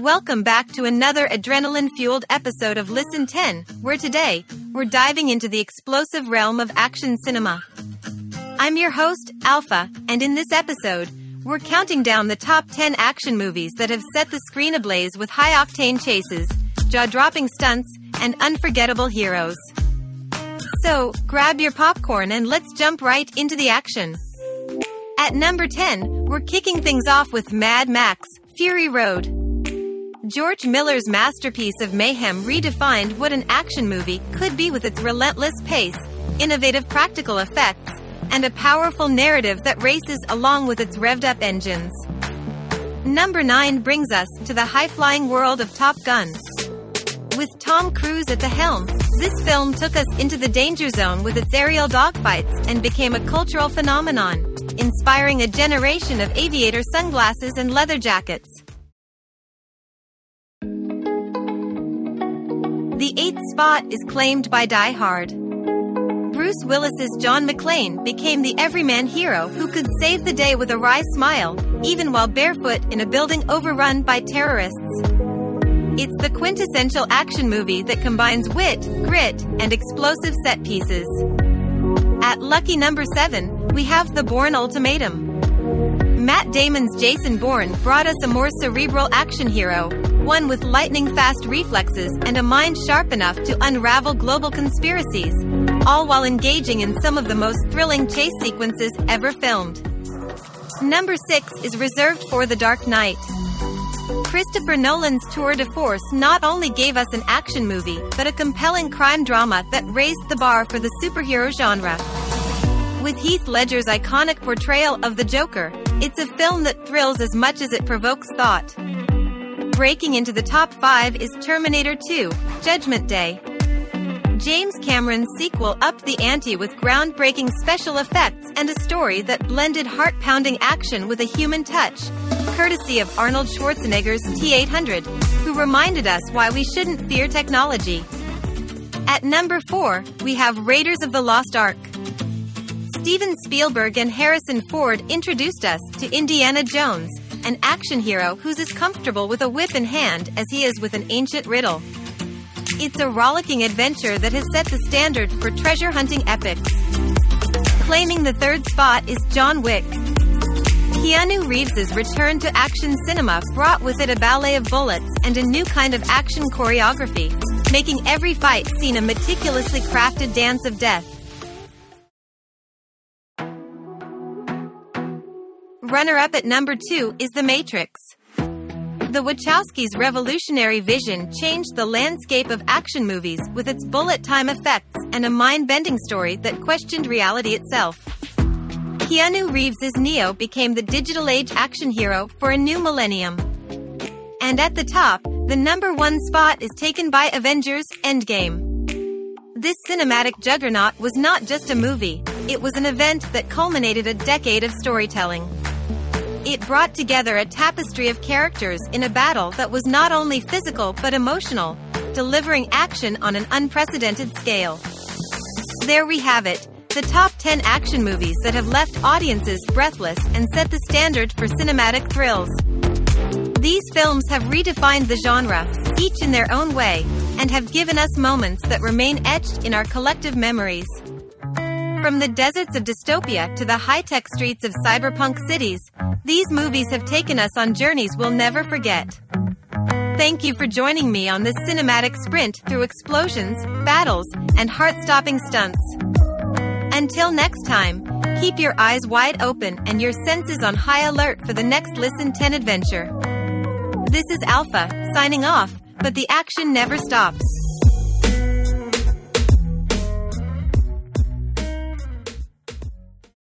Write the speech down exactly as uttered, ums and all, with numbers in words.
Welcome back to another adrenaline-fueled episode of Listen ten, where today, we're diving into the explosive realm of action cinema. I'm your host, Alpha, and in this episode, we're counting down the top ten action movies that have set the screen ablaze with high-octane chases, jaw-dropping stunts, and unforgettable heroes. So, grab your popcorn and let's jump right into the action. At number ten, we're kicking things off with Mad Max: Fury Road. George Miller's masterpiece of mayhem redefined what an action movie could be with its relentless pace, innovative practical effects, and a powerful narrative that races along with its revved-up engines. Number nine brings us to the high-flying world of Top Gun. With Tom Cruise at the helm, this film took us into the danger zone with its aerial dogfights and became a cultural phenomenon, inspiring a generation of aviator sunglasses and leather jackets. The eighth spot is claimed by Die Hard. Bruce Willis's John McClane became the everyman hero who could save the day with a wry smile, even while barefoot in a building overrun by terrorists. It's the quintessential action movie that combines wit, grit, and explosive set pieces. At lucky number seven, we have The Bourne Ultimatum. Matt Damon's Jason Bourne brought us a more cerebral action hero, one with lightning-fast reflexes and a mind sharp enough to unravel global conspiracies, all while engaging in some of the most thrilling chase sequences ever filmed. Number six is reserved for The Dark Knight. Christopher Nolan's tour de force not only gave us an action movie, but a compelling crime drama that raised the bar for the superhero genre. With Heath Ledger's iconic portrayal of the Joker, it's a film that thrills as much as it provokes thought. Breaking into the top five is Terminator two: Judgment Day. James Cameron's sequel upped the ante with groundbreaking special effects and a story that blended heart-pounding action with a human touch, courtesy of Arnold Schwarzenegger's T eight hundred, who reminded us why we shouldn't fear technology. At number four, we have Raiders of the Lost Ark. Steven Spielberg and Harrison Ford introduced us to Indiana Jones, an action hero who's as comfortable with a whip in hand as he is with an ancient riddle. It's a rollicking adventure that has set the standard for treasure-hunting epics. Claiming the third spot is John Wick. Keanu Reeves' return to action cinema brought with it a ballet of bullets and a new kind of action choreography, making every fight scene a meticulously crafted dance of death. Runner-up at number two is The Matrix. The Wachowskis' revolutionary vision changed the landscape of action movies with its bullet time effects and a mind-bending story that questioned reality itself. Keanu Reeves' Neo became the digital age action hero for a new millennium. And at the top, the number one spot is taken by Avengers: Endgame. This cinematic juggernaut was not just a movie, it was an event that culminated a decade of storytelling. It brought together a tapestry of characters in a battle that was not only physical but emotional, delivering action on an unprecedented scale. There we have it. The top ten action movies that have left audiences breathless and set the standard for cinematic thrills. These films have redefined the genre, each in their own way, and have given us moments that remain etched in our collective memories. From the deserts of dystopia to the high-tech streets of cyberpunk cities, these movies have taken us on journeys we'll never forget. Thank you for joining me on this cinematic sprint through explosions, battles, and heart-stopping stunts. Until next time, keep your eyes wide open and your senses on high alert for the next Listen ten adventure. This is Alpha, signing off, but the action never stops.